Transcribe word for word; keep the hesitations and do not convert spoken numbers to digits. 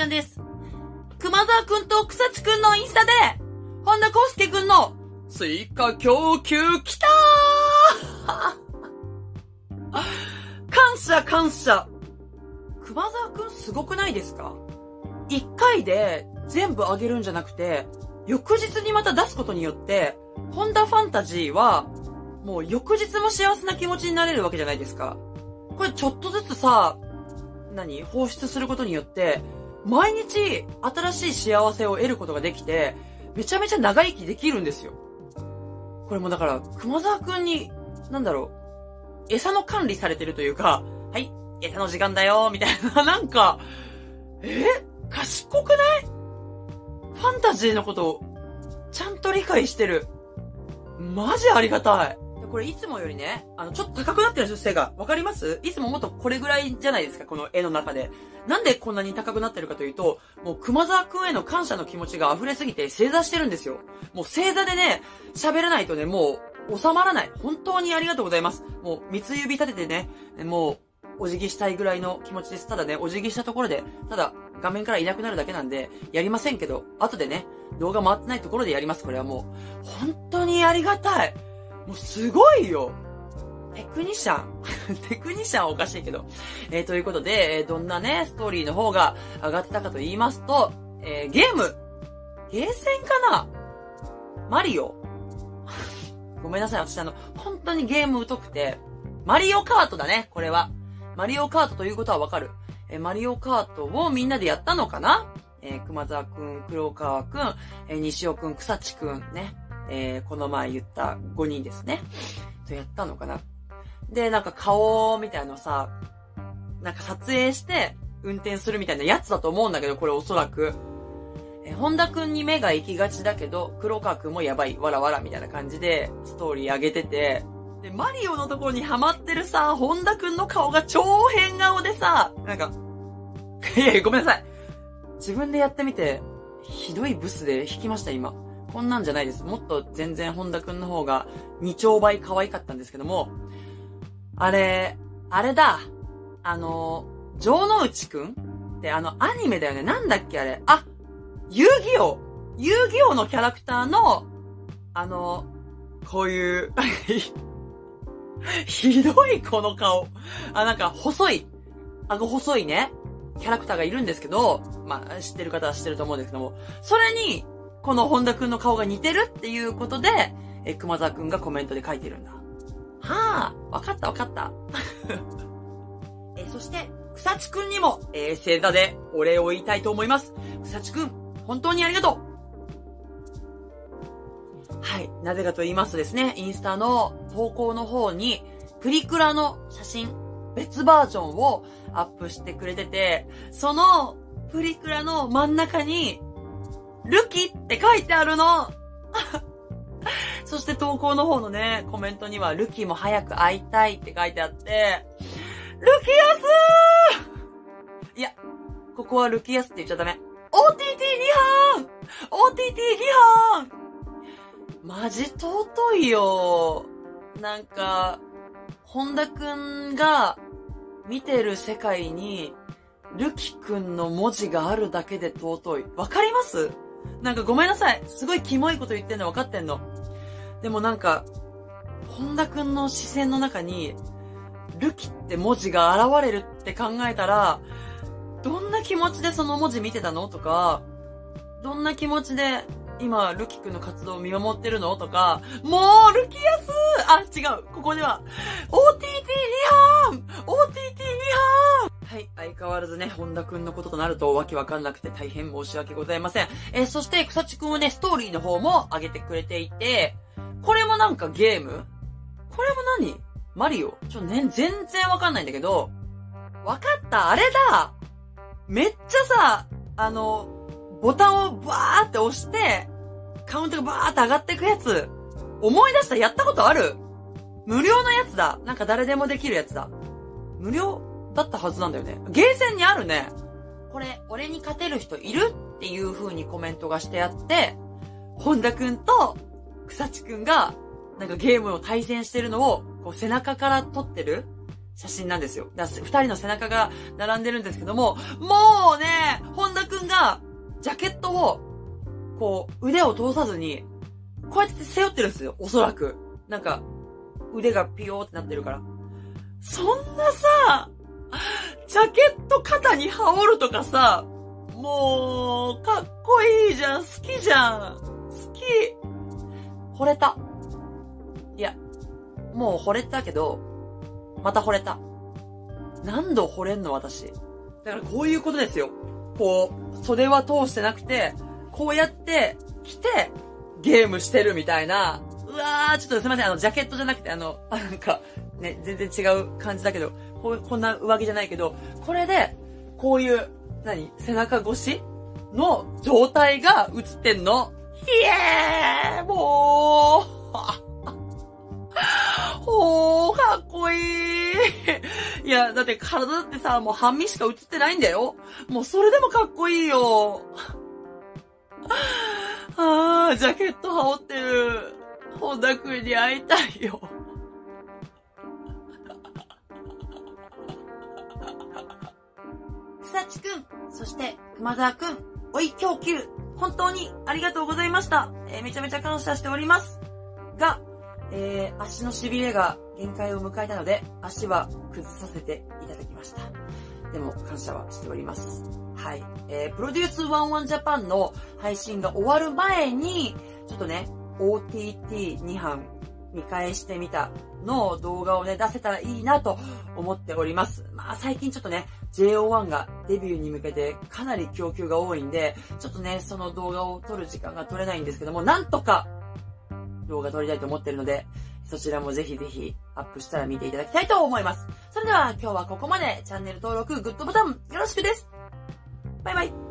ちゅんです。熊沢くんと草地くんのインスタで、本田康介くんの追加供給きたー感謝感謝。熊沢くんすごくないですか？一回で全部あげるんじゃなくて、翌日にまた出すことによって、ホンダファンタジーは、もう翌日も幸せな気持ちになれるわけじゃないですか。これちょっとずつさ、何放出することによって、毎日新しい幸せを得ることができて、めちゃめちゃ長生きできるんですよ。これもだから、熊沢くんに、なんだろう、餌の管理されてるというか、はい、餌の時間だよ、みたいな、なんか、え賢くない？ファンタジーのことを、ちゃんと理解してる。マジありがたい。これいつもよりね、あの、ちょっと高くなってるんですよ、背が。わかります？いつももっとこれぐらいじゃないですか、この絵の中で。なんでこんなに高くなってるかというと、もう熊沢くんへの感謝の気持ちが溢れすぎて正座してるんですよ。もう正座でね、喋らないとね、もう収まらない。本当にありがとうございます。もう三つ指立ててね、もうお辞儀したいぐらいの気持ちです。ただね、お辞儀したところで、ただ画面からいなくなるだけなんで、やりませんけど、後でね、動画回ってないところでやります。これはもう、本当にありがたい。もうすごいよ。テクニシャン。テクニシャンはおかしいけど。えー、ということで、えー、どんなね、ストーリーの方が上がってたかと言いますと、えー、ゲーム。ゲーセンかな？マリオ。ごめんなさい、私あの、本当にゲーム疎くて。マリオカートだね、これは。マリオカートということはわかる。えー、マリオカートをみんなでやったのかな？えー、熊沢くん、黒川くん、えー、西尾くん、草地くん、ね。えー、この前言ったごにんですね。とやったのかな。で、なんか顔みたいのさ、なんか撮影して運転するみたいなやつだと思うんだけど、これおそらく。えー、本田くんに目が行きがちだけど、黒川くんもやばい、わらわらみたいな感じでストーリー上げてて、で、マリオのところにハマってるさ、本田くんの顔が超変顔でさ、なんか、いやいや、ごめんなさい。自分でやってみて、ひどいブスで引きました、今。こんなんじゃないです。もっと全然本田くんの方がにちょうばい可愛かったんですけども、あれ、あれだ。あの、城之内くんってあのアニメだよね。なんだっけあれ。あ、遊戯王。遊戯王のキャラクターの、あの、こういう、ひどいこの顔。あ、なんか細い。顎細いね。キャラクターがいるんですけど、まあ、知ってる方は知ってると思うんですけども、それに、この本田くんの顔が似てるっていうことで、え、熊沢くんがコメントで書いてるんだ。はぁ、あ、わかったわかった。え、そして、草地くんにも、えー、正座でお礼を言いたいと思います。草地くん、本当にありがとう。はい、なぜかと言いますとですね、インスタの投稿の方に、プリクラの写真、別バージョンをアップしてくれてて、そのプリクラの真ん中に、ルキって書いてあるのそして投稿の方のね、コメントには、ルキも早く会いたいって書いてあって、ルキヤスーいや、ここはルキヤスって言っちゃダメ。オーティーティーにはん !オーティーティーにはんマジ尊いよ。なんか、本田くんが見てる世界に、ルキくんの文字があるだけで尊い。わかります？なんかごめんなさい。すごいキモいこと言ってんの分かってんの。でもなんか、本田くんの視線の中に、ルキって文字が現れるって考えたら、どんな気持ちでその文字見てたのとか、どんな気持ちで今、ルキくんの活動を見守ってるのとか、もう、ルキヤスーあ、違う。ここでは、オーティーティーにはん !オーティーティーにはんはい。相変わらずね、本田くんのこととなるとわけわかんなくて大変申し訳ございません。えー、そして、草地くんはね、ストーリーの方も上げてくれていて、これもなんかゲーム？これも何？マリオ？ちょ、ね、全然わかんないんだけど、わかった、あれだ！めっちゃさ、あの、ボタンをバーって押して、カウントがバーって上がっていくやつ、思い出した、やったことある？無料のやつだ。なんか誰でもできるやつだ。無料？だったはずなんだよね。ゲーセンにあるね。これ、俺に勝てる人いる？っていう風にコメントがしてあって、本田くんと草地くんが、なんかゲームを対戦してるのを、こう背中から撮ってる写真なんですよ。だからふたりの背中が並んでるんですけども、もうね、本田くんがジャケットをこう腕を通さずにこうやって背負ってるんですよ。おそらくなんか腕がピヨーってなってるから、そんなさ、ジャケット肩に羽織るとかさ、もうかっこいいじゃん、好きじゃん、好き、惚れた。いや、もう惚れたけど、また惚れた。何度惚れんの私。だからこういうことですよ。こう、袖は通してなくて、こうやって着て、ゲームしてるみたいな。うわー、ちょっとすいません、あの、ジャケットじゃなくて、あの、あなんか、ね、全然違う感じだけど、こう、こんな上着じゃないけど、これで、こういう、何、背中越しの状態が映ってんの。ひえー、もうほー、かっこいい。いや、だって体だってさ、もう半身しか映ってないんだよ。もうそれでもかっこいいよ。あー、ジャケット羽織ってる本田くんに会いたいよ。草地くん、そして熊沢くん、おい供給、本当にありがとうございました。えー、めちゃめちゃ感謝しております。が、えー、足のしびれが限界を迎えたので、足は崩させていただきました。でも、感謝はしております。はい。えー、プロデュースワンオンジャパンの配信が終わる前に、ちょっとね、オーティーティーに 班見返してみたの動画をね、出せたらいいなと思っております。まあ、最近ちょっとね、ジェイオーワン がデビューに向けてかなり供給が多いんで、ちょっとね、その動画を撮る時間が取れないんですけども、なんとか、動画撮りたいと思ってるので、そちらもぜひぜひアップしたら見ていただきたいと思います。それでは今日はここまで。チャンネル登録、グッドボタンよろしくです。バイバイ。